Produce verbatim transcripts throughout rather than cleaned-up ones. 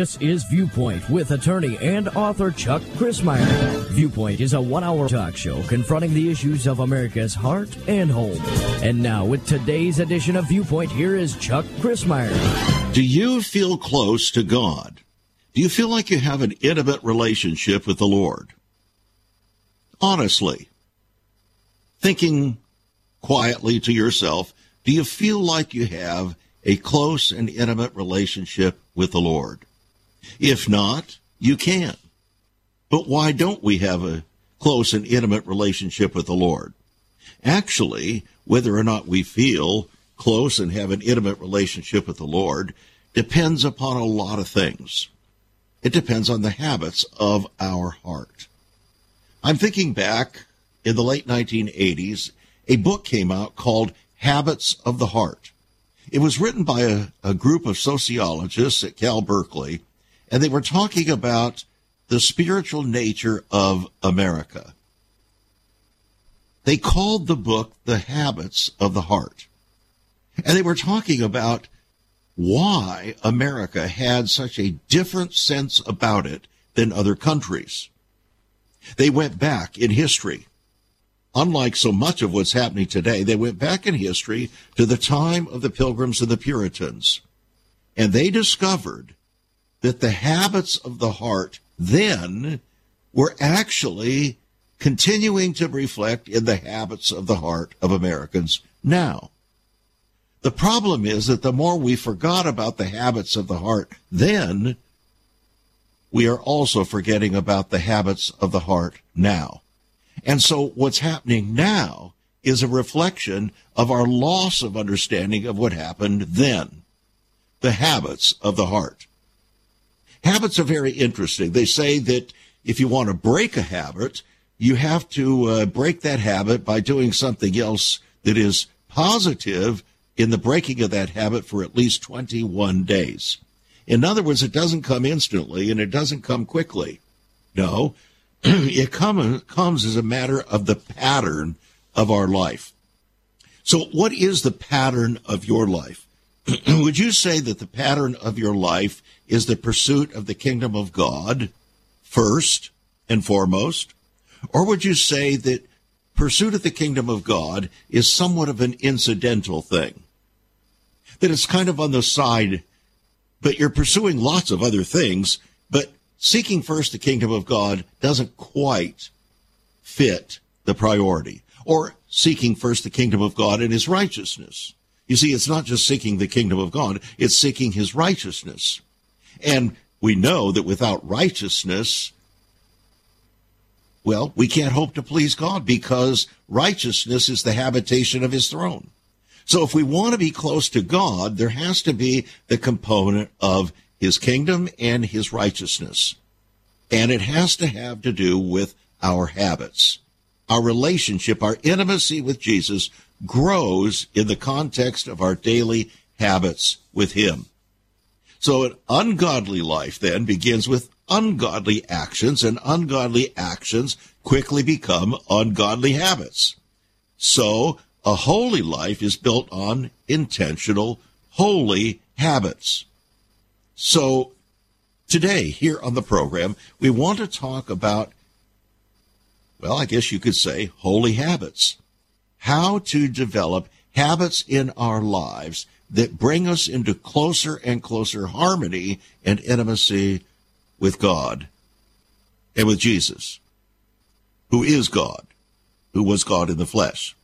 This is Viewpoint with attorney and author Chuck Crismeyer. Viewpoint is a one-hour talk show confronting the issues of America's heart and home. And now with today's edition of Viewpoint, here is Chuck Crismeyer. Do you feel close to God? Do you feel like you have an intimate relationship with the Lord? Honestly, thinking quietly to yourself, do you feel like you have a close and intimate relationship with the Lord? If not, you can. But why don't we have a close and intimate relationship with the Lord? Actually, whether or not we feel close and have an intimate relationship with the Lord depends upon a lot of things. It depends on the habits of our heart. I'm thinking back in the late nineteen eighties, a book came out called Habits of the Heart. It was written by a, a group of sociologists at Cal Berkeley, and they were talking about the spiritual nature of America. They called the book The Habits of the Heart. And they were talking about why America had such a different sense about it than other countries. They went back in history. Unlike so much of what's happening today, they went back in history to the time of the Pilgrims and the Puritans, and they discovered that the habits of the heart then were actually continuing to reflect in the habits of the heart of Americans now. The problem is that the more we forgot about the habits of the heart then, we are also forgetting about the habits of the heart now. And so what's happening now is a reflection of our loss of understanding of what happened then. The habits of the heart. Habits are very interesting. They say that if you want to break a habit, you have to uh, break that habit by doing something else that is positive in the breaking of that habit for at least twenty-one days. In other words, it doesn't come instantly and it doesn't come quickly. No. It come, comes as a matter of the pattern of our life. So what is the pattern of your life? Would you say that the pattern of your life is the pursuit of the kingdom of God first and foremost? Or would you say that pursuit of the kingdom of God is somewhat of an incidental thing? That it's kind of on the side, but you're pursuing lots of other things, but seeking first the kingdom of God doesn't quite fit the priority. Or seeking first the kingdom of God and his righteousness. You see, it's not just seeking the kingdom of God, it's seeking his righteousness. And we know that without righteousness, well, we can't hope to please God because righteousness is the habitation of his throne. So if we want to be close to God, there has to be the component of his kingdom and his righteousness. And it has to have to do with our habits. Our relationship, our intimacy with Jesus grows in the context of our daily habits with him. So an ungodly life then begins with ungodly actions, and ungodly actions quickly become ungodly habits. So a holy life is built on intentional, holy habits. So today, here on the program, we want to talk about, well, I guess you could say holy habits. How to develop habits in our lives that bring us into closer and closer harmony and intimacy with God and with Jesus, who is God, who was God in the flesh.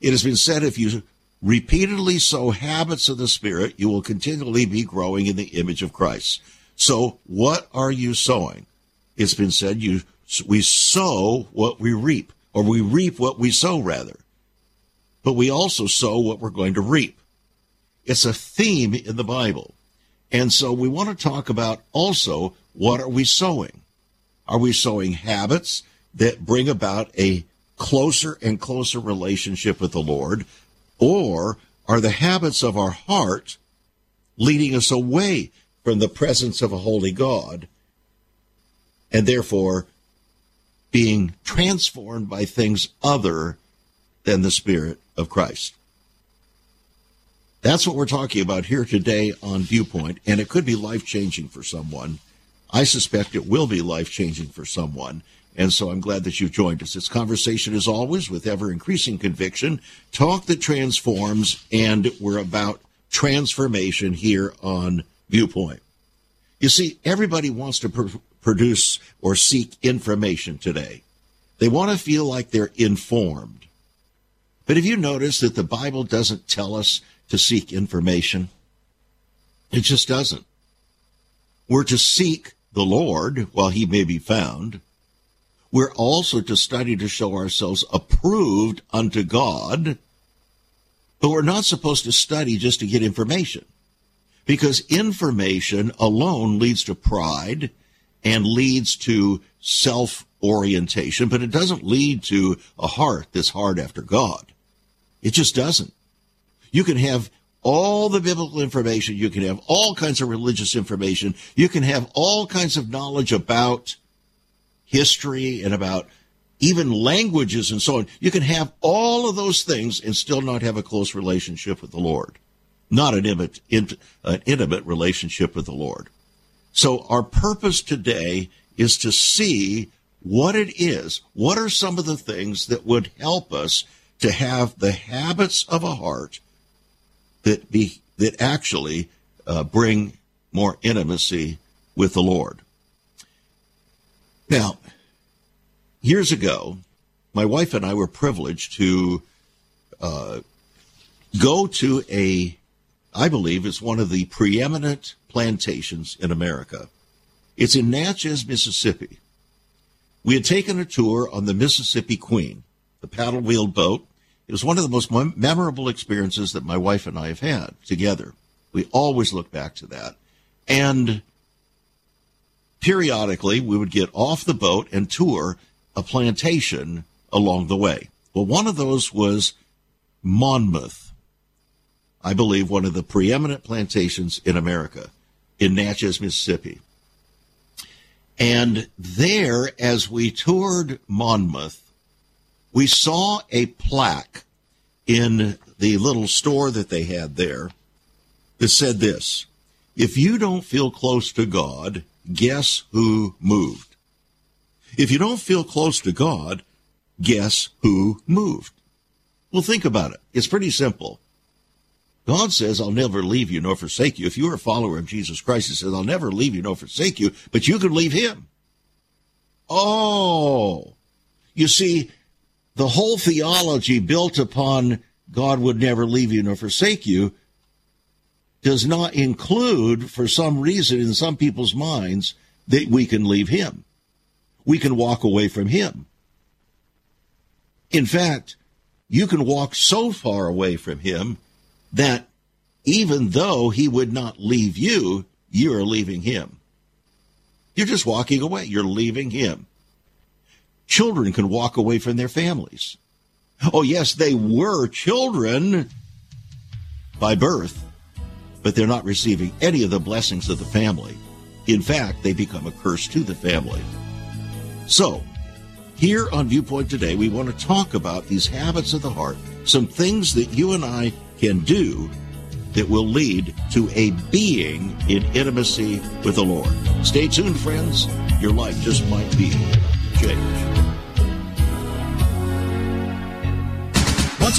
It has been said, if you repeatedly sow habits of the Spirit, you will continually be growing in the image of Christ. So what are you sowing? It's been said you we sow what we reap, or we reap what we sow, rather. But we also sow what we're going to reap. It's a theme in the Bible. And so we want to talk about also, what are we sowing? Are we sowing habits that bring about a closer and closer relationship with the Lord? Or are the habits of our heart leading us away from the presence of a holy God and therefore being transformed by things other than the Spirit of Christ? That's what we're talking about here today on Viewpoint, and it could be life-changing for someone. I suspect it will be life-changing for someone, and so I'm glad that you've joined us. This conversation is always with ever-increasing conviction, talk that transforms, and we're about transformation here on Viewpoint. You see, everybody wants to pr- produce or seek information today. They want to feel like they're informed. But have you noticed that the Bible doesn't tell us to seek information? It just doesn't. We're to seek the Lord while he may be found. We're also to study to show ourselves approved unto God. But we're not supposed to study just to get information, because information alone leads to pride and leads to self-orientation, but it doesn't lead to a heart that's hard after God. It just doesn't. You can have all the biblical information. You can have all kinds of religious information. You can have all kinds of knowledge about history and about even languages and so on. You can have all of those things and still not have a close relationship with the Lord, not an intimate, an intimate relationship with the Lord. So our purpose today is to see what it is. What are some of the things that would help us to have the habits of a heart that be that actually uh, bring more intimacy with the Lord? Now, years ago, my wife and I were privileged to uh, go to a, I believe it's one of the preeminent plantations in America. It's in Natchez, Mississippi. We had taken a tour on the Mississippi Queen, the paddle-wheeled boat. It was one of the most memorable experiences that my wife and I have had together. We always look back to that. And periodically, we would get off the boat and tour a plantation along the way. Well, one of those was Monmouth, I believe one of the preeminent plantations in America, in Natchez, Mississippi. And there, as we toured Monmouth, we saw a plaque in the little store that they had there that said this: if you don't feel close to God, guess who moved? If you don't feel close to God, guess who moved? Well, think about it. It's pretty simple. God says, I'll never leave you nor forsake you. If you are a follower of Jesus Christ, he says, I'll never leave you nor forsake you, but you can leave him. Oh, you see, the whole theology built upon God would never leave you nor forsake you does not include, for some reason in some people's minds, that we can leave him. We can walk away from him. In fact, you can walk so far away from him that even though he would not leave you, you are leaving him. You're just walking away. You're leaving him. Children can walk away from their families. Oh, yes, they were children by birth, but they're not receiving any of the blessings of the family. In fact, they become a curse to the family. So, here on Viewpoint today, we want to talk about these habits of the heart, some things that you and I can do that will lead to a being in intimacy with the Lord. Stay tuned, friends. Your life just might be changed. Once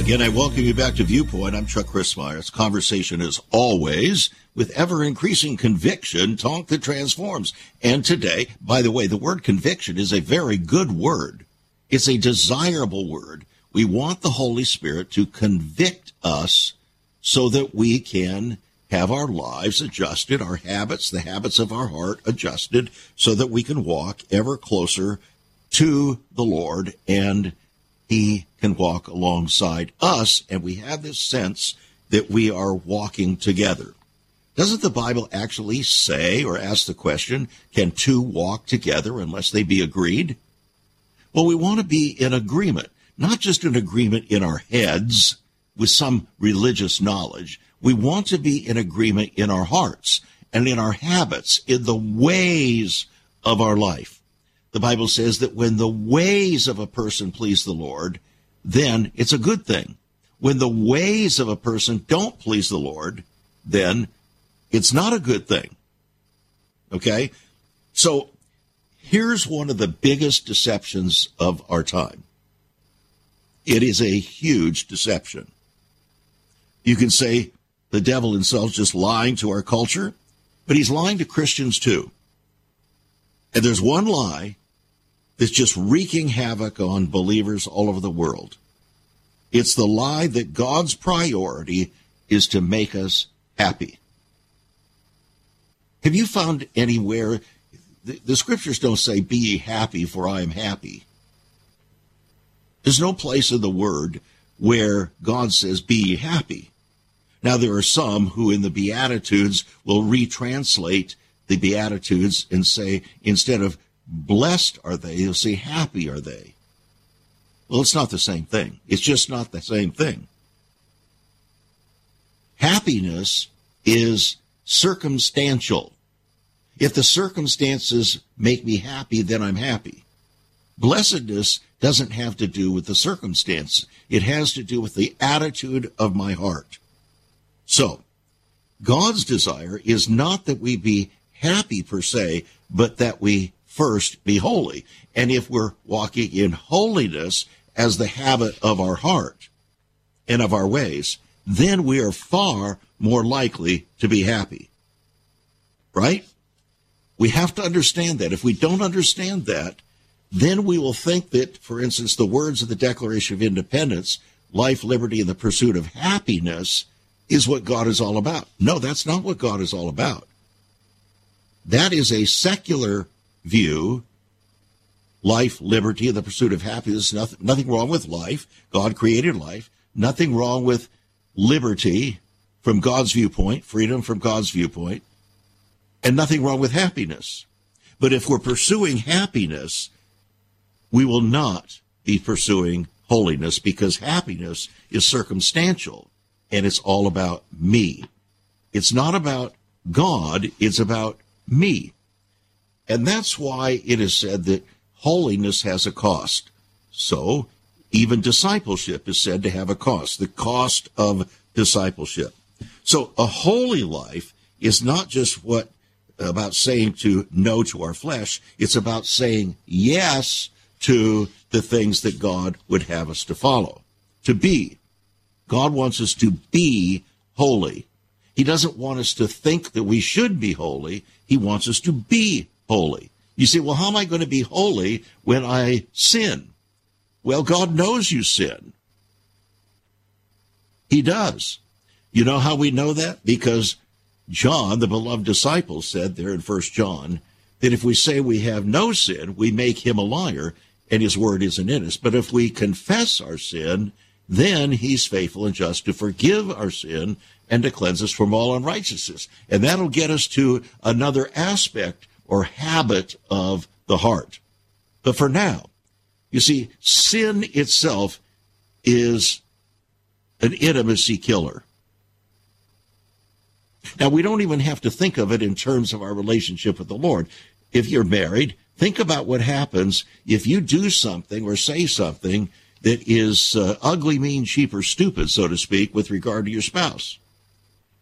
Again, I welcome you back to Viewpoint. I'm Chuck Crismeyer. This conversation is always with ever-increasing conviction, talk that transforms. And today, by the way, the word conviction is a very good word. It's a desirable word. We want the Holy Spirit to convict us so that we can have our lives adjusted, our habits, the habits of our heart adjusted, so that we can walk ever closer to the Lord, and he can walk alongside us, and we have this sense that we are walking together. Doesn't the Bible actually say or ask the question, can two walk together unless they be agreed? Well, we want to be in agreement, not just an agreement in our heads with some religious knowledge. We want to be in agreement in our hearts and in our habits, in the ways of our life. The Bible says that when the ways of a person please the Lord, then it's a good thing. When the ways of a person don't please the Lord, then it's not a good thing. Okay? So here's one of the biggest deceptions of our time. It is a huge deception. You can say the devil himself is just lying to our culture, but he's lying to Christians too. And there's one lie that's just wreaking havoc on believers all over the world. It's the lie that God's priority is to make us happy. Have you found anywhere, the, the scriptures don't say, be ye happy, for I am happy. There's no place in the word where God says, be ye happy. Now, there are some who in the Beatitudes will retranslate the Beatitudes and say, instead of blessed are they, they'll say, happy are they. Well, it's not the same thing. It's just not the same thing. Happiness is circumstantial. If the circumstances make me happy, then I'm happy. Blessedness doesn't have to do with the circumstance. It has to do with the attitude of my heart. So, God's desire is not that we be happy per se, but that we first be holy. And if we're walking in holiness as the habit of our heart and of our ways, then we are far more likely to be happy, right? We have to understand that. If we don't understand that, then we will think that, for instance, the words of the Declaration of Independence, life, liberty, and the pursuit of happiness is what God is all about. No, that's not what God is all about. That is a secular view. Life, liberty, and the pursuit of happiness, nothing, nothing wrong with life. God created life. Nothing wrong with liberty from God's viewpoint, freedom from God's viewpoint, and nothing wrong with happiness. But if we're pursuing happiness, we will not be pursuing holiness, because happiness is circumstantial and it's all about me. It's not about God, it's about me. And that's why it is said that holiness has a cost. So, even discipleship is said to have a cost, the cost of discipleship. So a holy life is not just what about saying to no to our flesh. It's about saying yes to the things that God would have us to follow, to be. God wants us to be holy. He doesn't want us to think that we should be holy. He wants us to be holy. You say, well, how am I going to be holy when I sin? Well, God knows you sin. He does. You know how we know that? Because John, the beloved disciple, said there in First John, that if we say we have no sin, we make him a liar, and his word isn't in us. But if we confess our sin, then he's faithful and just to forgive our sin and to cleanse us from all unrighteousness. And that'll get us to another aspect or habit of the heart. But for now, you see, sin itself is an intimacy killer. Now, we don't even have to think of it in terms of our relationship with the Lord. If you're married, think about what happens if you do something or say something that is uh, ugly, mean, cheap, or stupid, so to speak, with regard to your spouse.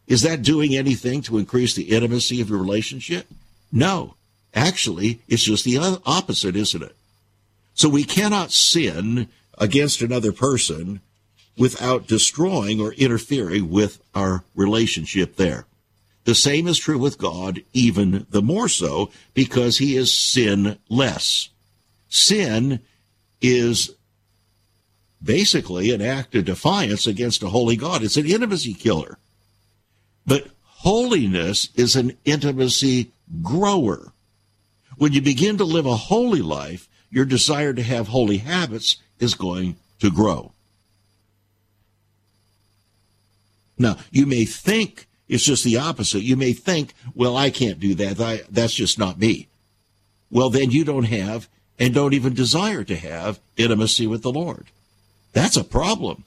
Is that doing anything to increase the intimacy of your relationship? No. Actually, it's just the opposite, isn't it? So we cannot sin against another person without destroying or interfering with our relationship there. The same is true with God, even the more so, because he is sinless. Sin is basically an act of defiance against a holy God. It's an intimacy killer. But holiness is an intimacy grower. When you begin to live a holy life, your desire to have holy habits is going to grow. Now, you may think it's just the opposite. You may think, well, I can't do that. That's just not me. Well, then you don't have and don't even desire to have intimacy with the Lord. That's a problem.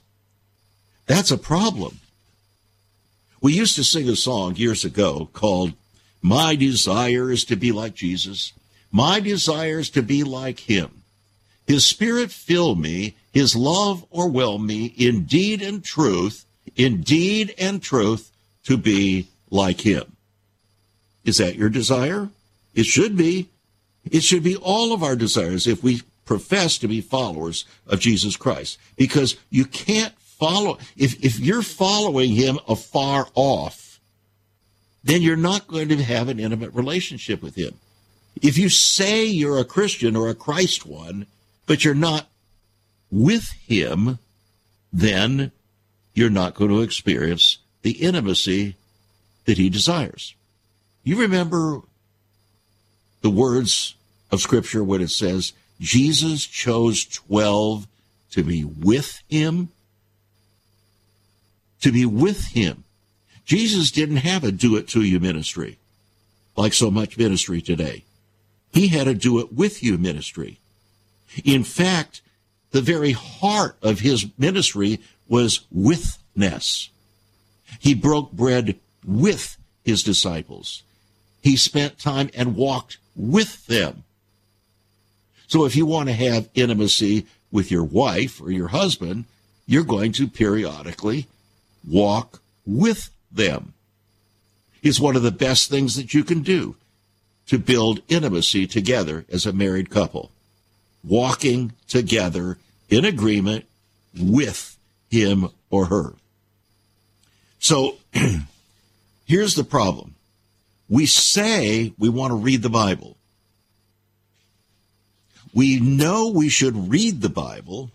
That's a problem. We used to sing a song years ago called, My Desire is to Be Like Jesus. My desire is to be like him. His spirit fill me, his love o'erwhelm me, in deed and truth, in deed and truth, to be like him. Is that your desire? It should be. It should be all of our desires if we profess to be followers of Jesus Christ. Because you can't follow, if, if you're following him afar off, then you're not going to have an intimate relationship with him. If you say you're a Christian or a Christ one, but you're not with him, then you're not going to experience the intimacy that he desires. You remember the words of Scripture when it says, Jesus chose twelve to be with him. To be with him. Jesus didn't have a do-it-to-you ministry, like so much ministry today. He had a do-it-with-you ministry. In fact, the very heart of his ministry was withness. He broke bread with his disciples. He spent time and walked with them. So if you want to have intimacy with your wife or your husband, you're going to periodically walk with them. It's one of the best things that you can do to build intimacy together as a married couple. Walking together in agreement with him or her. So here's the problem. We say we want to read the Bible. We know we should read the Bible,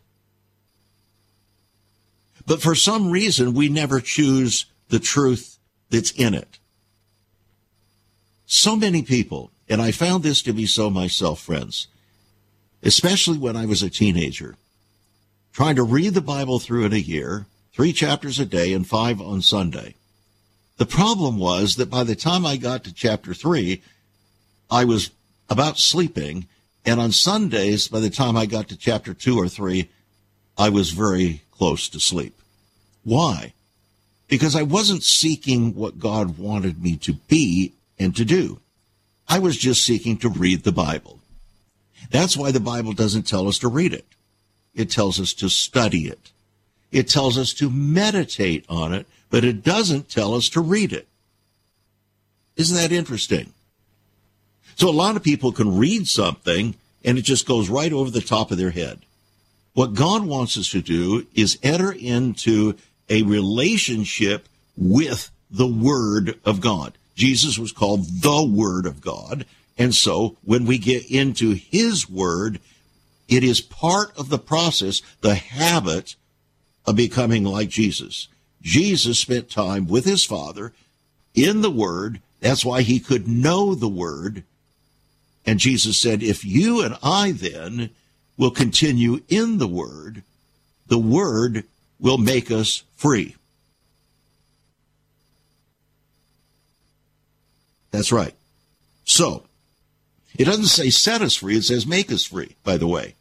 but for some reason we never choose the truth that's in it. So many people, and I found this to be so myself, friends, especially when I was a teenager, trying to read the Bible through in a year, three chapters a day and five on Sunday. The problem was that by the time I got to chapter three, I was about sleeping, and on Sundays, by the time I got to chapter two or three, I was very close to sleep. Why? Because I wasn't seeking what God wanted me to be and to do. I was just seeking to read the Bible. That's why the Bible doesn't tell us to read it. It tells us to study it. It tells us to meditate on it, but it doesn't tell us to read it. Isn't that interesting? So a lot of people can read something, and it just goes right over the top of their head. What God wants us to do is enter into a relationship with the Word of God. Jesus was called the Word of God, and so when we get into his Word, it is part of the process, the habit of becoming like Jesus. Jesus spent time with his Father in the Word. That's why he could know the Word. And Jesus said, if you and I then will continue in the Word, the Word will make us free. That's right. So, it doesn't say set us free, it says make us free, by the way.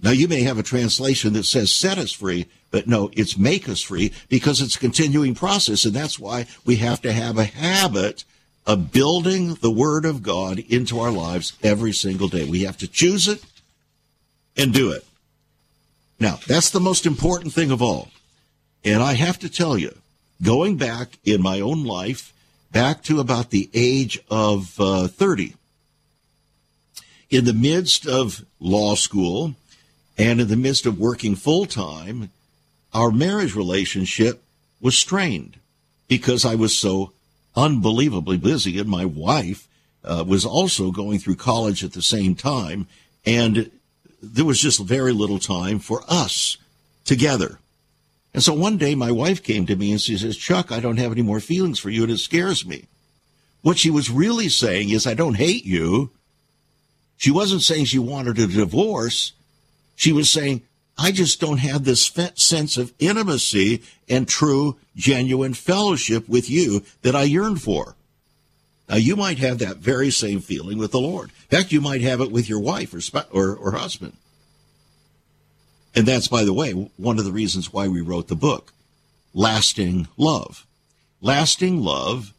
Now, you may have a translation that says set us free, but no, it's make us free, because it's a continuing process, and that's why we have to have a habit of building the Word of God into our lives every single day. We have to choose it and do it. Now, that's the most important thing of all. And I have to tell you, going back in my own life, back to about the age of uh, thirty, in the midst of law school and in the midst of working full-time, our marriage relationship was strained because I was so unbelievably busy, and my wife uh, was also going through college at the same time, and there was just very little time for us together. And so one day my wife came to me and she says, Chuck, I don't have any more feelings for you, and it scares me. What she was really saying is, I don't hate you, She wasn't saying she wanted a divorce. She was saying, I just don't have this sense of intimacy and true, genuine fellowship with you that I yearn for. Now, you might have that very same feeling with the Lord. In fact, you might have it with your wife or sp- or, or husband. And that's, by the way, one of the reasons why we wrote the book, Lasting Love. Lasting Love,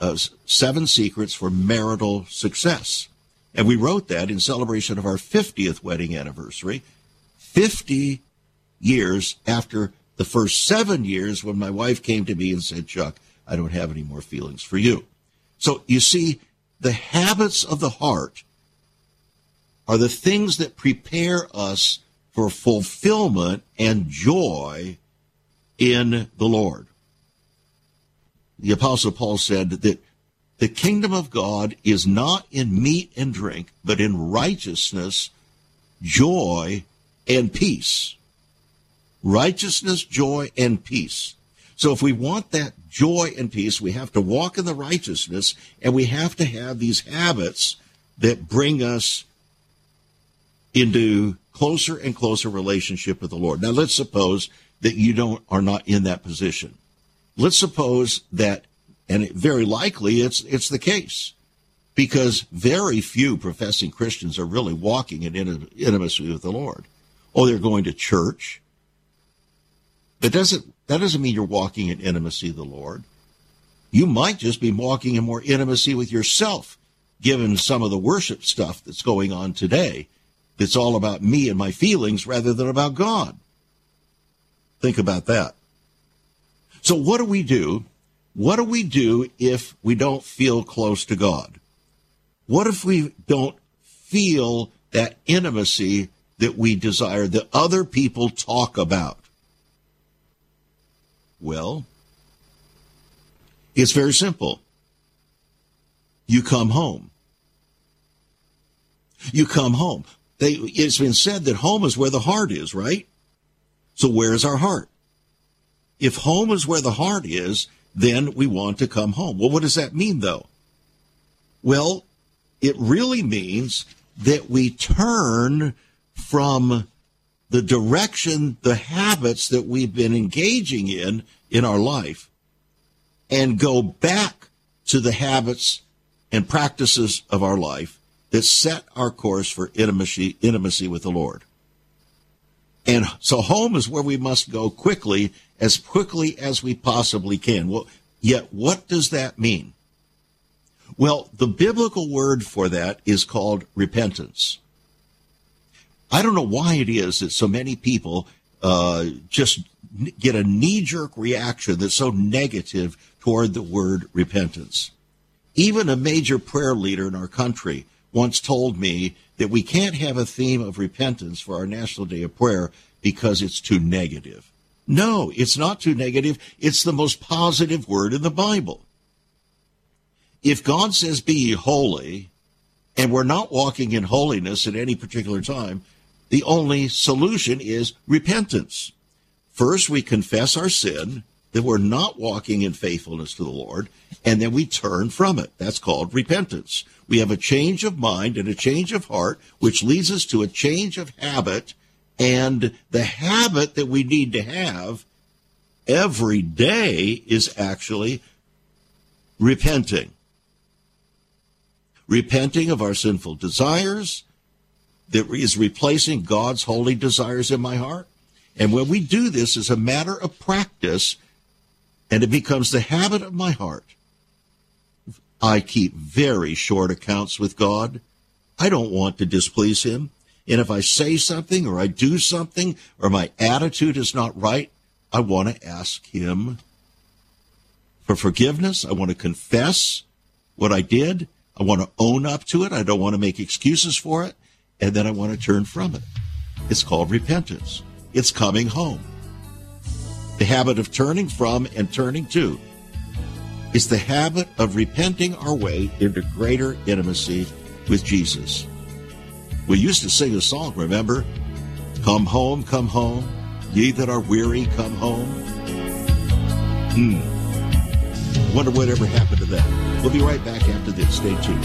uh, Seven Secrets for Marital Success. And we wrote that in celebration of our fiftieth wedding anniversary, fifty years after the first seven years when my wife came to me and said, Chuck, I don't have any more feelings for you. So you see, the habits of the heart are the things that prepare us for fulfillment and joy in the Lord. The Apostle Paul said that the kingdom of God is not in meat and drink, but in righteousness, joy, and peace. Righteousness, joy, and peace. So if we want that joy and peace, we have to walk in the righteousness, and we have to have these habits that bring us into closer and closer relationship with the Lord. Now, let's suppose that you don't are not in that position. Let's suppose that, and it, very likely it's it's the case, because very few professing Christians are really walking in intimacy with the Lord. Oh, they're going to church. That doesn't that doesn't mean you're walking in intimacy with the Lord. You might just be walking in more intimacy with yourself, given some of the worship stuff that's going on today that's all about me and my feelings rather than about God. Think about that. So what do we do? What do we do if we don't feel close to God? What if we don't feel that intimacy that we desire that other people talk about? Well, it's very simple. You come home. You come home. They, it's been said that home is where the heart is, right? So where is our heart? If home is where the heart is, then we want to come home. Well, what does that mean, though? Well, it really means that we turn from the direction, the habits that we've been engaging in in our life, and go back to the habits and practices of our life that set our course for intimacy, intimacy with the Lord. And so home is where we must go quickly, as quickly as we possibly can. Well, yet what does that mean? Well, the biblical word for that is called repentance. I don't know why it is that so many people uh, just get a knee-jerk reaction that's so negative toward the word repentance. Even a major prayer leader in our country once told me that we can't have a theme of repentance for our National Day of Prayer because it's too negative. No, it's not too negative. It's the most positive word in the Bible. If God says, be ye holy, and we're not walking in holiness at any particular time, the only solution is repentance. First, we confess our sin, that we're not walking in faithfulness to the Lord, and then we turn from it. That's called repentance. We have a change of mind and a change of heart, which leads us to a change of habit, and the habit that we need to have every day is actually repenting. Repenting of our sinful desires that is replacing God's holy desires in my heart. And when we do this as a matter of practice, and it becomes the habit of my heart, I keep very short accounts with God. I don't want to displease him. And if I say something or I do something or my attitude is not right, I want to ask him for forgiveness. I want to confess what I did. I want to own up to it. I don't want to make excuses for it. And then I want to turn from it. It's called repentance. It's coming home. The habit of turning from and turning to is the habit of repenting our way into greater intimacy with Jesus. We used to sing a song, remember? Come home, come home, ye that are weary, come home. Hmm. Wonder whatever happened to that. We'll be right back after this. Stay tuned.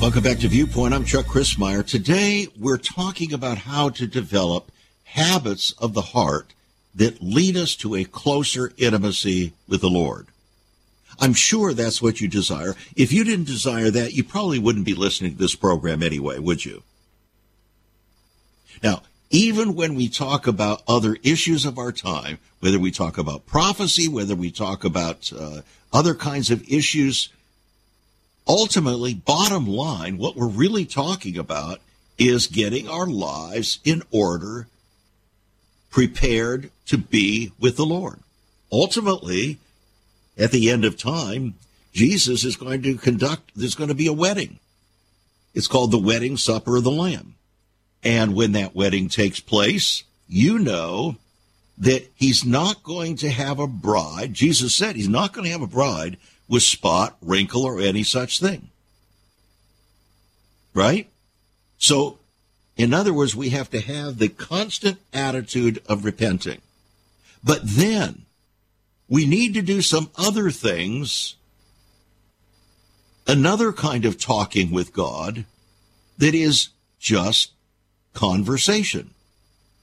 Welcome back to Viewpoint. I'm Chuck Crismeyer. Today, we're talking about how to develop habits of the heart that lead us to a closer intimacy with the Lord. I'm sure that's what you desire. If you didn't desire that, you probably wouldn't be listening to this program anyway, would you? Now, even when we talk about other issues of our time, whether we talk about prophecy, whether we talk about uh, other kinds of issues, ultimately, bottom line, what we're really talking about is getting our lives in order, prepared to be with the Lord. Ultimately, at the end of time, Jesus is going to conduct, there's going to be a wedding. It's called the Wedding Supper of the Lamb. And when that wedding takes place, you know that he's not going to have a bride. Jesus said he's not going to have a bride with spot, wrinkle, or any such thing. Right? So, in other words, we have to have the constant attitude of repenting. But then, we need to do some other things, another kind of talking with God that is just conversation.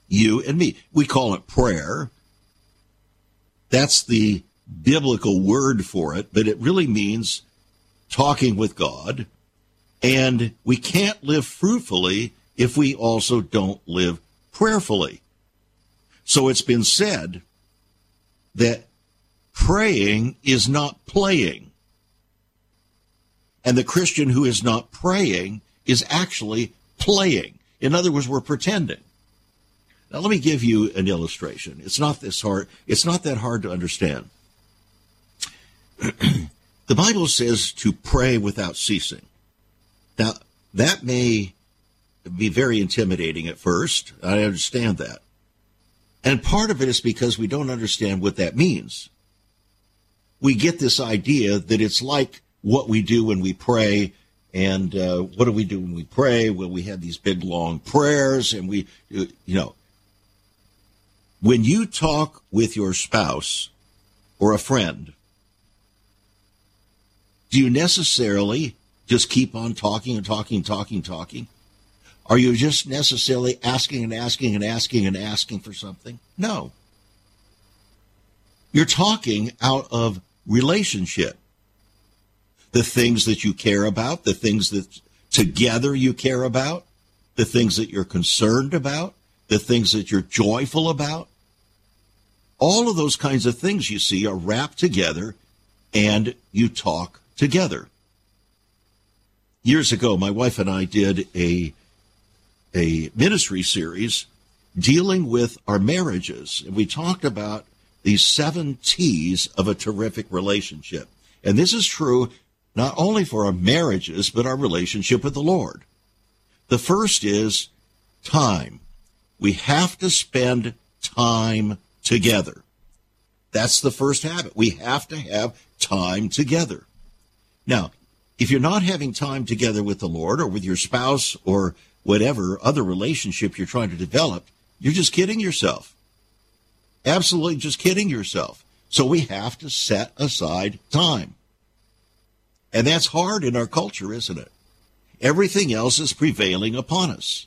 You and me. We call it prayer. That's the biblical word for it, but it really means talking with God. And we can't live fruitfully if we also don't live prayerfully. So it's been said that praying is not playing. And the Christian who is not praying is actually playing. In other words, we're pretending. Now let me give you an illustration. It's not this hard, it's not that hard to understand. The Bible says to pray without ceasing. Now, that may be very intimidating at first. I understand that. And part of it is because we don't understand what that means. We get this idea that it's like what we do when we pray. And uh, what do we do when we pray? Well, we have these big, long prayers. And we, you know, when you talk with your spouse or a friend, do you necessarily just keep on talking and talking and talking and talking? Are you just necessarily asking and asking and asking and asking for something? No. You're talking out of relationship. The things that you care about, the things that together you care about, the things that you're concerned about, the things that you're joyful about. All of those kinds of things you see are wrapped together and you talk together. Years ago, my wife and I did a a ministry series dealing with our marriages, and we talked about these seven T's of a terrific relationship. And this is true not only for our marriages, but our relationship with the Lord. The first is time. We have to spend time together. That's the first habit. We have to have time together. Now, if you're not having time together with the Lord or with your spouse or whatever other relationship you're trying to develop, you're just kidding yourself. Absolutely just kidding yourself. So we have to set aside time. And that's hard in our culture, isn't it? Everything else is prevailing upon us.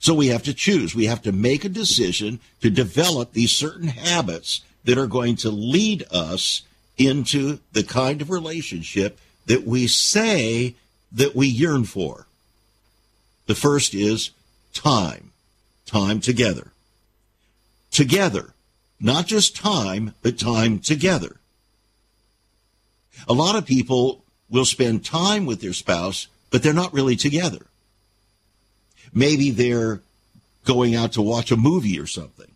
So we have to choose. We have to make a decision to develop these certain habits that are going to lead us into the kind of relationship that we say that we yearn for. The first is time, time together. Together, not just time, but time together. A lot of people will spend time with their spouse, but they're not really together. Maybe they're going out to watch a movie or something,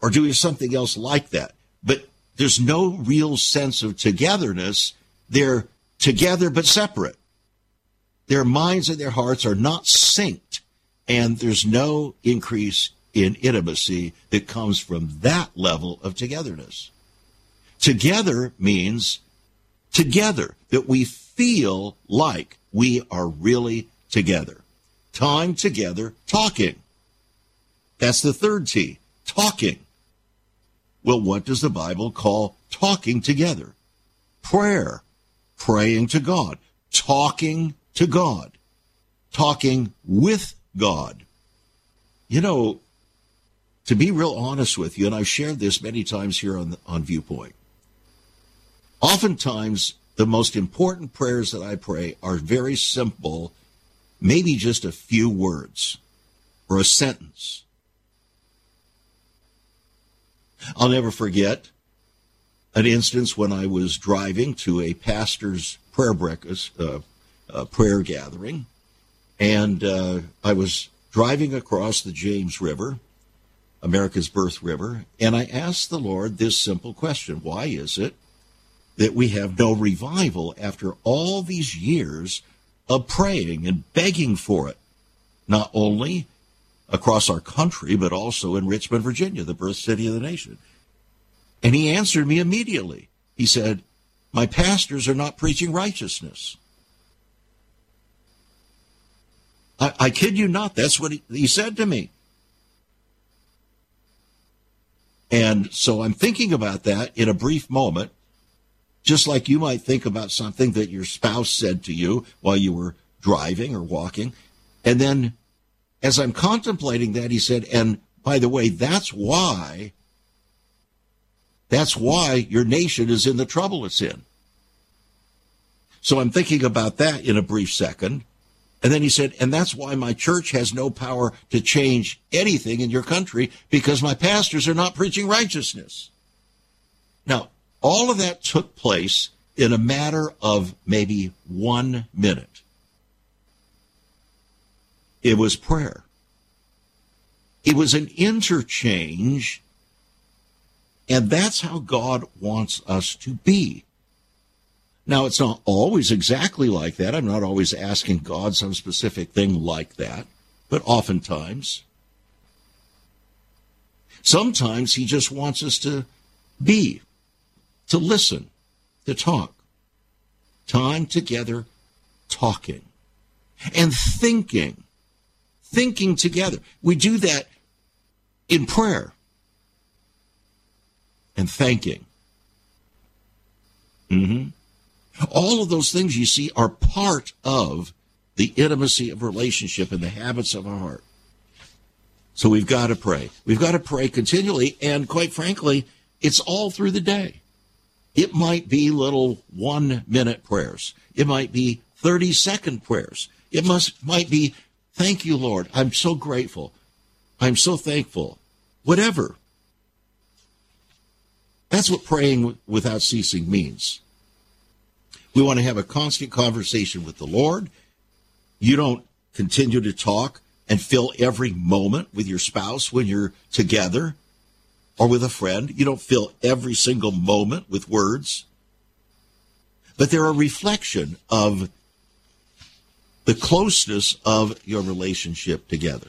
or doing something else like that. But there's no real sense of togetherness. They're together but separate. Their minds and their hearts are not synced, and there's no increase in intimacy that comes from that level of togetherness. Together means together, that we feel like we are really together. Time together, talking. That's the third T, talking. Well, what does the Bible call talking together? Prayer, praying to God, talking to God, talking with God. You know, to be real honest with you, and I've shared this many times here on, on Viewpoint, oftentimes the most important prayers that I pray are very simple, maybe just a few words or a sentence. I'll never forget an instance when I was driving to a pastor's prayer breakfast, uh, uh, prayer gathering, and uh, I was driving across the James River, America's birth river, and I asked the Lord this simple question: why is it that we have no revival after all these years of praying and begging for it, not only across our country, but also in Richmond, Virginia, the birth city of the nation? And he answered me immediately. He said, my pastors are not preaching righteousness. I, I kid you not, that's what he, he said to me. And so I'm thinking about that in a brief moment, just like you might think about something that your spouse said to you while you were driving or walking. And then as I'm contemplating that, he said, and by the way, that's why, that's why your nation is in the trouble it's in. So I'm thinking about that in a brief second. And then he said, and that's why my church has no power to change anything in your country, because my pastors are not preaching righteousness. Now, all of that took place in a matter of maybe one minute. It was prayer. It was an interchange, and that's how God wants us to be. Now, it's not always exactly like that. I'm not always asking God some specific thing like that, but oftentimes. Sometimes he just wants us to be, to listen, to talk. Time together, talking. And thinking, thinking together. We do that in prayer and thanking. Mm-hmm. All of those things, you see, are part of the intimacy of relationship and the habits of our heart. So we've got to pray. We've got to pray continually, and quite frankly, it's all through the day. It might be little one-minute prayers. It might be thirty-second prayers. It must might be, thank you, Lord. I'm so grateful. I'm so thankful. Whatever. That's what praying without ceasing means. We want to have a constant conversation with the Lord. You don't continue to talk and fill every moment with your spouse when you're together or with a friend. You don't fill every single moment with words. But they're a reflection of the closeness of your relationship together.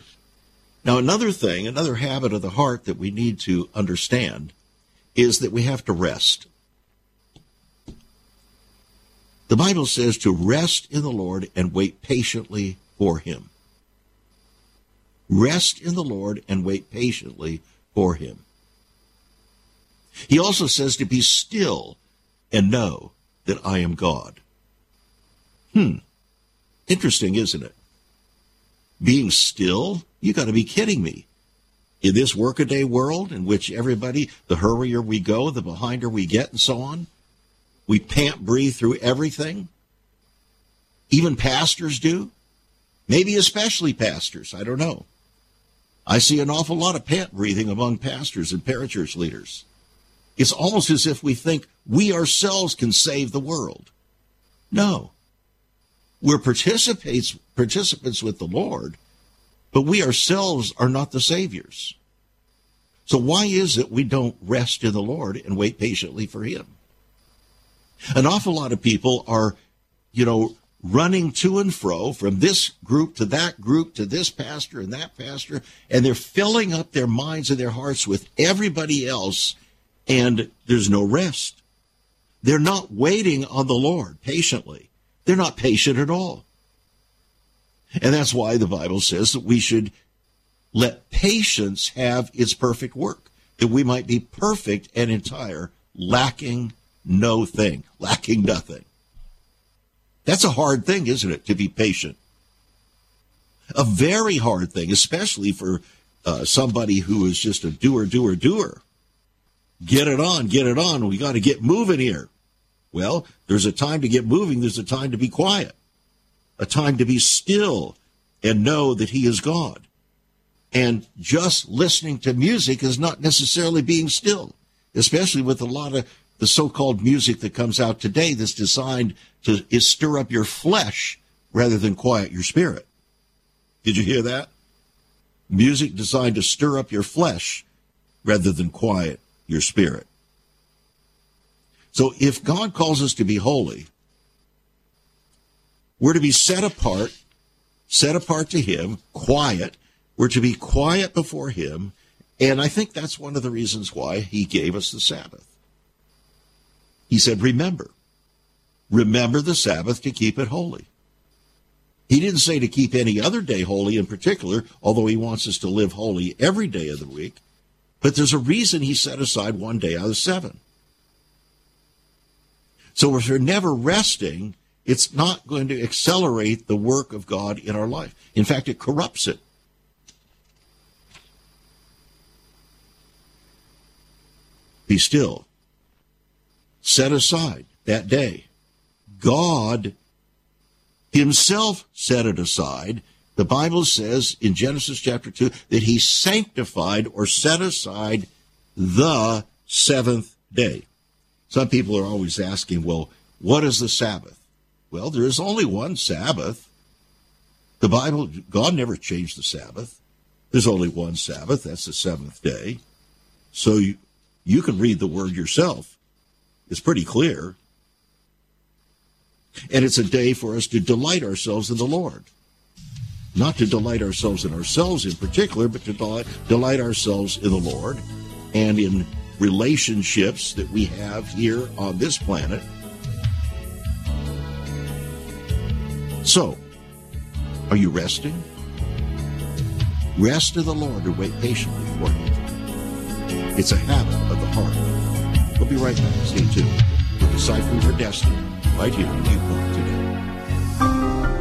Now, another thing, another habit of the heart that we need to understand is that we have to rest. The Bible says to rest in the Lord and wait patiently for him. Rest in the Lord and wait patiently for him. He also says to be still and know that I am God. Hmm. Interesting, isn't it? Being still? You got to be kidding me. In this workaday world in which everybody, the hurrier we go, the behinder we get, and so on, We can't breathe through everything. Even pastors do. Maybe especially pastors. I don't know. I see an awful lot of pant breathing among pastors and parachurch leaders. It's almost as if we think we ourselves can save the world. No. We're participates, participants with the Lord, but we ourselves are not the saviors. So why is it we don't rest in the Lord and wait patiently for him? An awful lot of people are, you know, running to and fro from this group to that group to this pastor and that pastor, and they're filling up their minds and their hearts with everybody else, and there's no rest. They're not waiting on the Lord patiently. They're not patient at all. And that's why the Bible says that we should let patience have its perfect work, that we might be perfect and entire, lacking no thing, lacking nothing. That's a hard thing, isn't it, to be patient? A very hard thing, especially for uh, somebody who is just a doer, doer, doer. Get it on, get it on. We got to get moving here. Well, there's a time to get moving. There's a time to be quiet, a time to be still and know that he is God. And just listening to music is not necessarily being still, especially with a lot of the so-called music that comes out today that's designed to is stir up your flesh rather than quiet your spirit. Did you hear that? Music designed to stir up your flesh rather than quiet your spirit. So if God calls us to be holy, we're to be set apart, set apart to him, quiet. We're to be quiet before him. And I think that's one of the reasons why he gave us the Sabbath. He said, remember. Remember the Sabbath to keep it holy. He didn't say to keep any other day holy in particular, although he wants us to live holy every day of the week. But there's a reason he set aside one day out of seven. So if we're never resting, it's not going to accelerate the work of God in our life. In fact, it corrupts it. Be still. Set aside that day. God himself set it aside. The Bible says in Genesis chapter two that he sanctified or set aside the seventh day. Some people are always asking, well, what is the Sabbath? Well, there is only one Sabbath. The Bible, God never changed the Sabbath. There's only one Sabbath. That's the seventh day. So you, you can read the word yourself. It's pretty clear. And it's a day for us to delight ourselves in the Lord. Not to delight ourselves in ourselves in particular, but to delight, delight ourselves in the Lord and in relationships that we have here on this planet. So, are you resting? Rest in the Lord and wait patiently for him. It's a habit of the heart. We'll be right back. Stay tuned. We're discipling your destiny right here on Viewpoint today.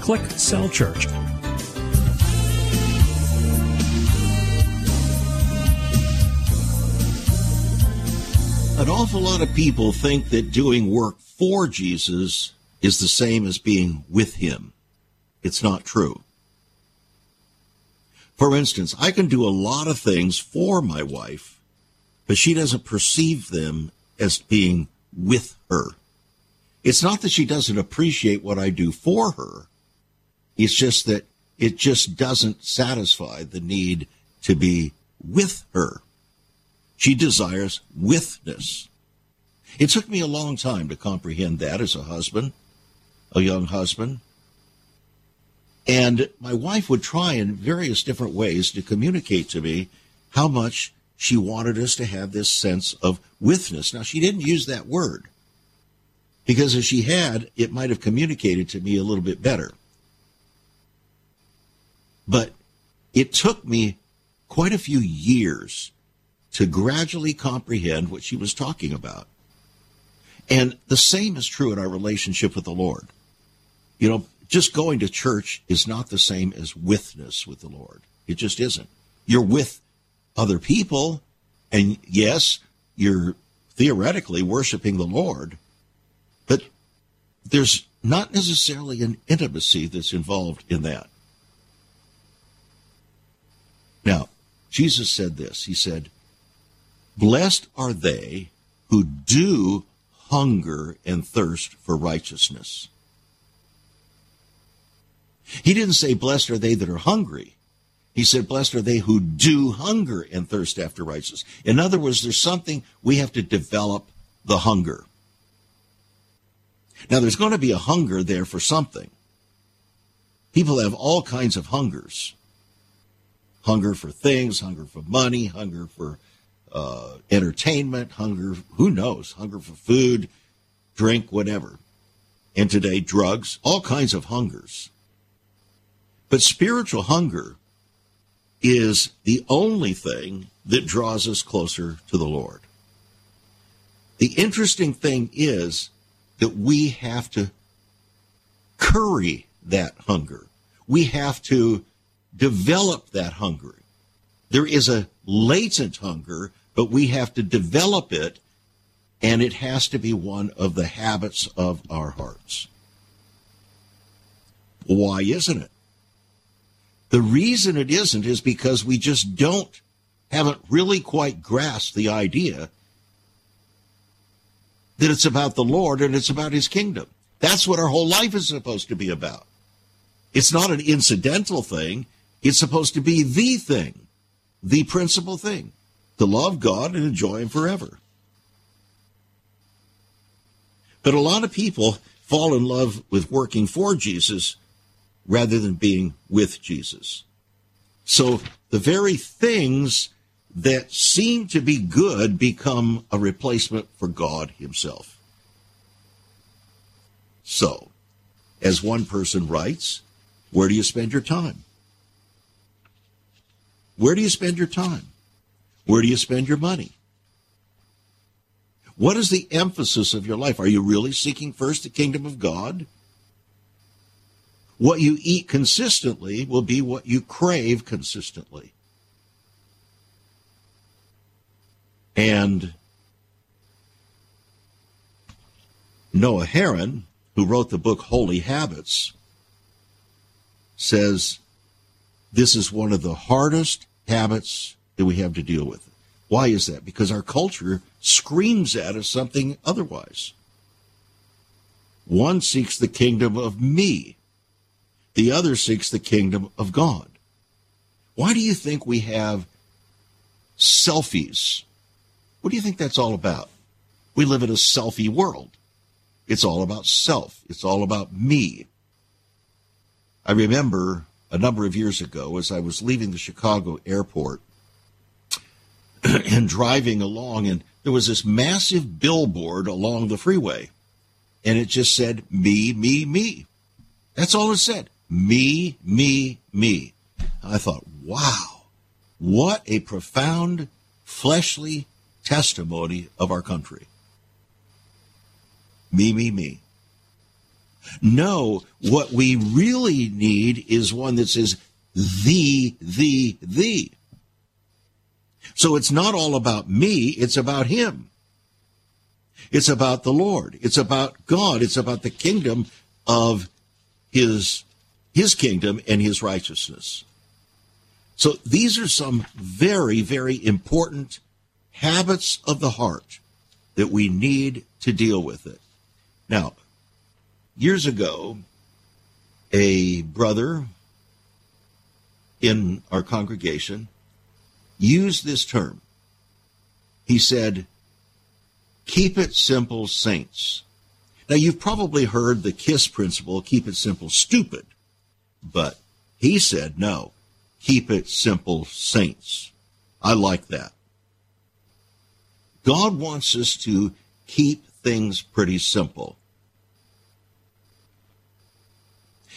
Click Sell Church. An awful lot of people think that doing work for Jesus is the same as being with him. It's not true. For instance, I can do a lot of things for my wife, but she doesn't perceive them as being with her. It's not that she doesn't appreciate what I do for her. It's just that it just doesn't satisfy the need to be with her. She desires withness. It took me a long time to comprehend that as a husband, a young husband. And my wife would try in various different ways to communicate to me how much she wanted us to have this sense of withness. Now, she didn't use that word, because if she had, it might have communicated to me a little bit better. But it took me quite a few years to gradually comprehend what she was talking about. And the same is true in our relationship with the Lord. You know, just going to church is not the same as witness with the Lord. It just isn't. You're with other people, and yes, you're theoretically worshiping the Lord, but there's not necessarily an intimacy that's involved in that. Now, Jesus said this. He said, "Blessed are they who do hunger and thirst for righteousness." He didn't say, "Blessed are they that are hungry." He said, "Blessed are they who do hunger and thirst after righteousness." In other words, there's something we have to develop the hunger. Now, there's going to be a hunger there for something. People have all kinds of hungers. Hunger for things, hunger for money, hunger for uh, entertainment, hunger, who knows, hunger for food, drink, whatever. And today, drugs, all kinds of hungers. But spiritual hunger is the only thing that draws us closer to the Lord. The interesting thing is that we have to curry that hunger. We have to develop that hunger. There is a latent hunger, but we have to develop it, and it has to be one of the habits of our hearts. Why isn't it? The reason it isn't is because we just don't, haven't really quite grasped the idea that it's about the Lord and it's about his kingdom. That's what our whole life is supposed to be about. It's not an incidental thing. It's supposed to be the thing, the principal thing, to love God and enjoy him forever. But a lot of people fall in love with working for Jesus rather than being with Jesus. So the very things that seem to be good become a replacement for God himself. So, as one person writes, where do you spend your time? Where do you spend your time? Where do you spend your money? What is the emphasis of your life? Are you really seeking first the kingdom of God? What you eat consistently will be what you crave consistently. And Noah Heron, who wrote the book Holy Habits, says this is one of the hardest habits that we have to deal with. Why is that? Because our culture screams at us something otherwise. One seeks the kingdom of me. The other seeks the kingdom of God. Why do you think we have selfies? What do you think that's all about? We live in a selfie world. It's all about self. It's all about me. I remember a number of years ago, as I was leaving the Chicago airport and driving along, and there was this massive billboard along the freeway, and it just said, me, me, me. That's all it said. Me, me, me. I thought, wow, what a profound fleshly testimony of our country. Me, me, me. No, what we really need is one that says, thee, thee, thee. So it's not all about me, it's about him. It's about the Lord. It's about God. It's about the kingdom of His, his kingdom and his righteousness. So these are some very, very important habits of the heart that we need to deal with it. Now, Years ago, a brother in our congregation used this term. He said, "Keep it simple, saints." Now, you've probably heard the KISS principle, keep it simple, stupid. But he said, no, keep it simple, saints. I like that. God wants us to keep things pretty simple.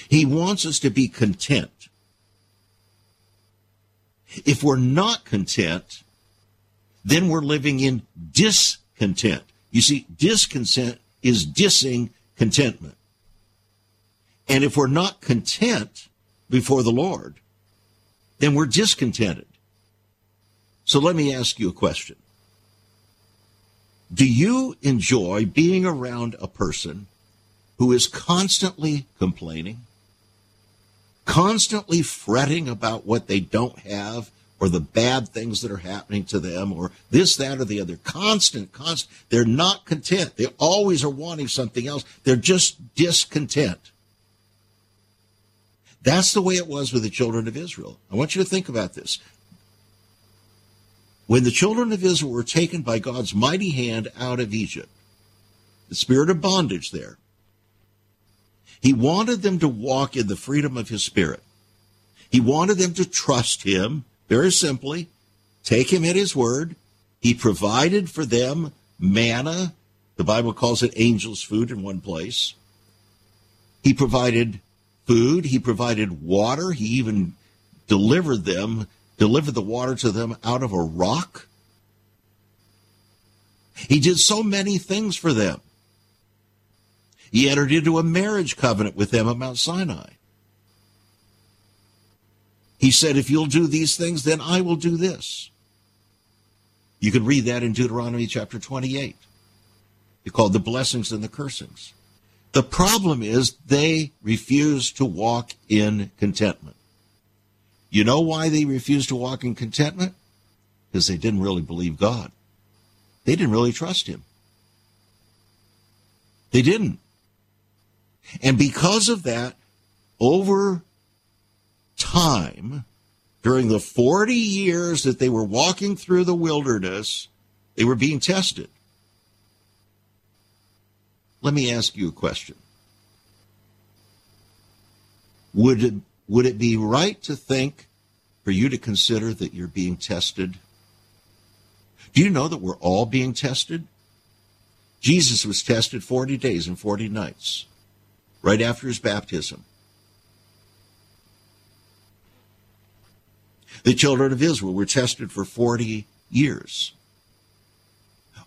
He wants us to be content. If we're not content, then we're living in discontent. You see, discontent is dissing contentment. And if we're not content before the Lord, then we're discontented. So let me ask you a question. Do you enjoy being around a person who is constantly complaining, constantly fretting about what they don't have or the bad things that are happening to them or this, that, or the other? Constant, constant. They're not content. They always are wanting something else. They're just discontent. That's the way it was with the children of Israel. I want you to think about this. When the children of Israel were taken by God's mighty hand out of Egypt, the spirit of bondage there, he wanted them to walk in the freedom of his spirit. He wanted them to trust him, very simply, take him at his word. He provided for them manna. The Bible calls it angel's food in one place. He provided food. He provided water. He even delivered them, delivered the water to them out of a rock. He did so many things for them. He entered into a marriage covenant with them at Mount Sinai. He said, if you'll do these things, then I will do this. You can read that in Deuteronomy chapter twenty-eight. They're called the blessings and the cursings. The problem is they refuse to walk in contentment. You know why they refuse to walk in contentment? Because they didn't really believe God. They didn't really trust him. They didn't. And because of that, over time, during the forty years that they were walking through the wilderness, they were being tested. Let me ask you a question. Would it, would it be right to think, for you to consider that you're being tested? Do you know that we're all being tested? Jesus was tested forty days and forty nights, right after his baptism. The children of Israel were tested for forty years.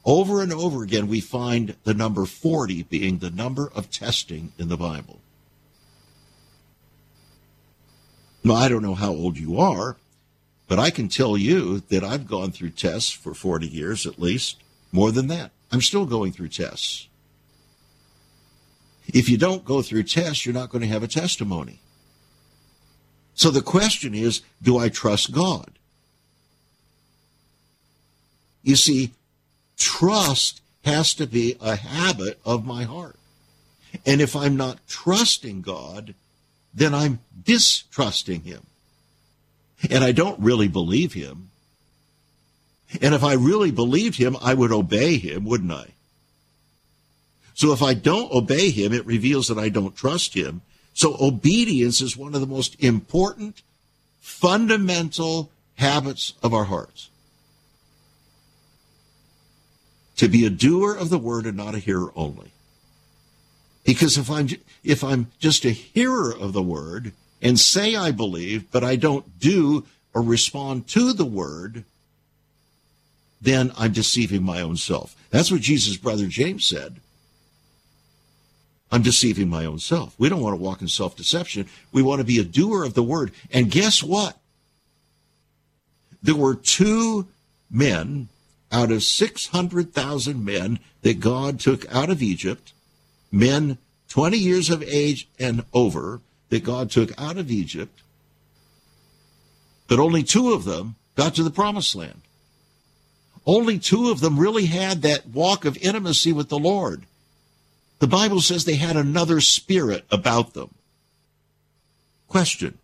Over and over again, we find the number forty being the number of testing in the Bible. Now, I don't know how old you are, but I can tell you that I've gone through tests for forty years at least, more than that. I'm still going through tests. If you don't go through tests, you're not going to have a testimony. So the question is, do I trust God? You see, trust has to be a habit of my heart. And if I'm not trusting God, then I'm distrusting him. And I don't really believe him. And if I really believed him, I would obey him, wouldn't I? So if I don't obey him, it reveals that I don't trust him. So obedience is one of the most important, fundamental habits of our hearts. To be a doer of the word and not a hearer only. Because if I'm, if I'm just a hearer of the word and say I believe, but I don't do or respond to the word, then I'm deceiving my own self. That's what Jesus' brother James said. I'm deceiving my own self. We don't want to walk in self-deception. We want to be a doer of the word. And guess what? There were two men out of six hundred thousand men that God took out of Egypt, men twenty years of age and over that God took out of Egypt, but only two of them got to the promised land. Only two of them really had that walk of intimacy with the Lord. The Bible says they had another spirit about them. Question,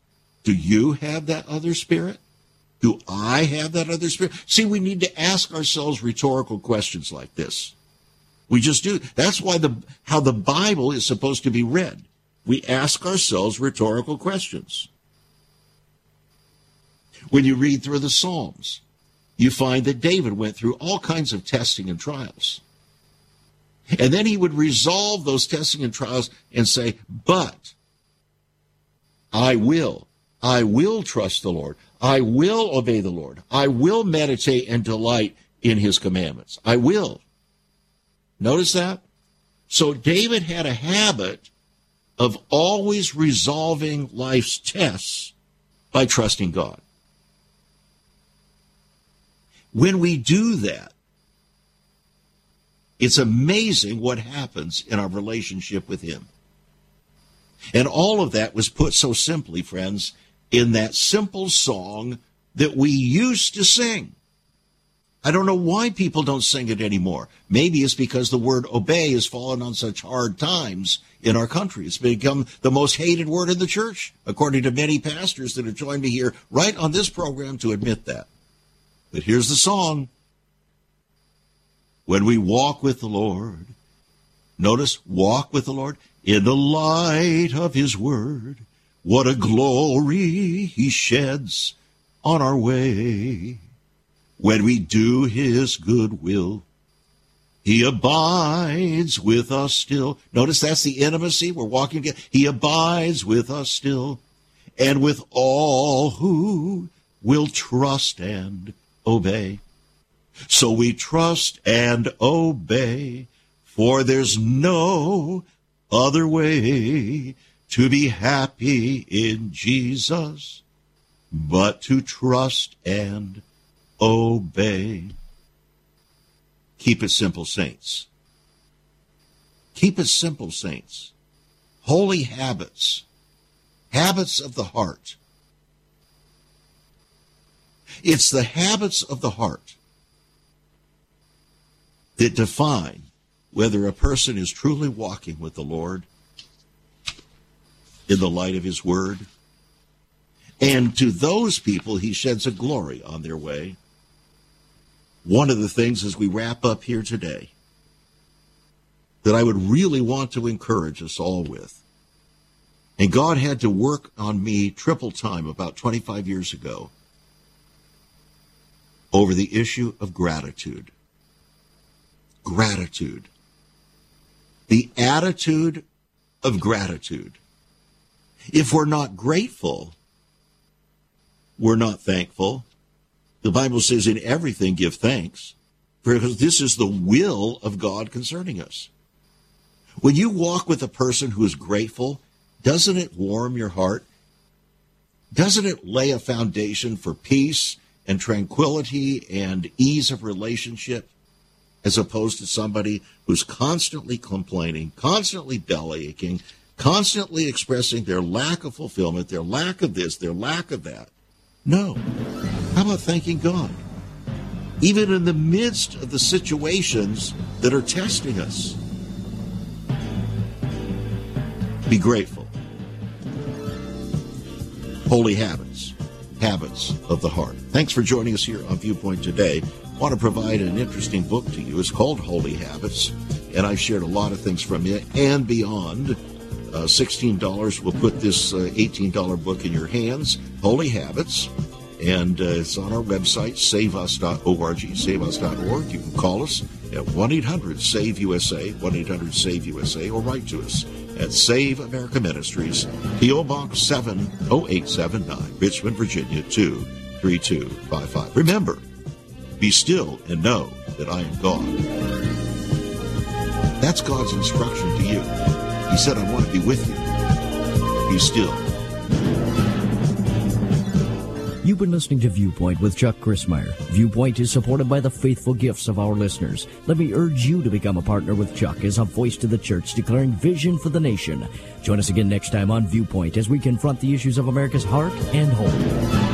do you have that other spirit? Do I have that other spirit? See, we need to ask ourselves rhetorical questions like this. We just do. That's why the how the Bible is supposed to be read. We ask ourselves rhetorical questions. When you read through the Psalms, you find that David went through all kinds of testing and trials. And then he would resolve those testing and trials and say, but I will, I will trust the Lord. I will obey the Lord. I will meditate and delight in his commandments. I will. Notice that? So David had a habit of always resolving life's tests by trusting God. When we do that, it's amazing what happens in our relationship with him. And all of that was put so simply, friends, in that simple song that we used to sing. I don't know why people don't sing it anymore. Maybe it's because the word obey has fallen on such hard times in our country. It's become the most hated word in the church, according to many pastors that have joined me here right on this program to admit that. But here's the song. When we walk with the Lord, notice, walk with the Lord in the light of his word. What a glory he sheds on our way. When we do his good will, he abides with us still. Notice that's the intimacy. We're walking together. He abides with us still, and with all who will trust and obey. So we trust and obey, for there's no other way to be happy in Jesus, but to trust and obey. Keep it simple, saints. Keep it simple, saints. Holy habits, habits of the heart. It's the habits of the heart that define whether a person is truly walking with the Lord in the light of his word, and to those people he sheds a glory on their way. One of the things as we wrap up here today that I would really want to encourage us all with, and God had to work on me triple time about twenty-five years ago over the issue of gratitude. Gratitude. The attitude of gratitude. If we're not grateful, we're not thankful. The Bible says in everything give thanks, because this is the will of God concerning us. When you walk with a person who is grateful, doesn't it warm your heart? Doesn't it lay a foundation for peace and tranquility and ease of relationship, as opposed to somebody who's constantly complaining, constantly bellyaching, constantly expressing their lack of fulfillment, their lack of this, their lack of that? No. How about thanking God? Even in the midst of the situations that are testing us, be grateful. Holy habits, habits of the heart. Thanks for joining us here on Viewpoint today. I want to provide an interesting book to you. It's called Holy Habits, and I've shared a lot of things from it and beyond. Uh, sixteen dollars will put this uh, eighteen dollars book in your hands, Holy Habits, and uh, it's on our website, save us dot org, save us dot org. You can call us at one eight hundred save U S A, one eight hundred save U S A, or write to us at Save America Ministries, P O Box seven oh eight seven nine, Richmond, Virginia two three two five five. Remember, be still and know that I am God. That's God's instruction to you. He said, I want to be with you. Be still. You've been listening to Viewpoint with Chuck Crismeyer. Viewpoint is supported by the faithful gifts of our listeners. Let me urge you to become a partner with Chuck as a voice to the church declaring vision for the nation. Join us again next time on Viewpoint as we confront the issues of America's heart and home.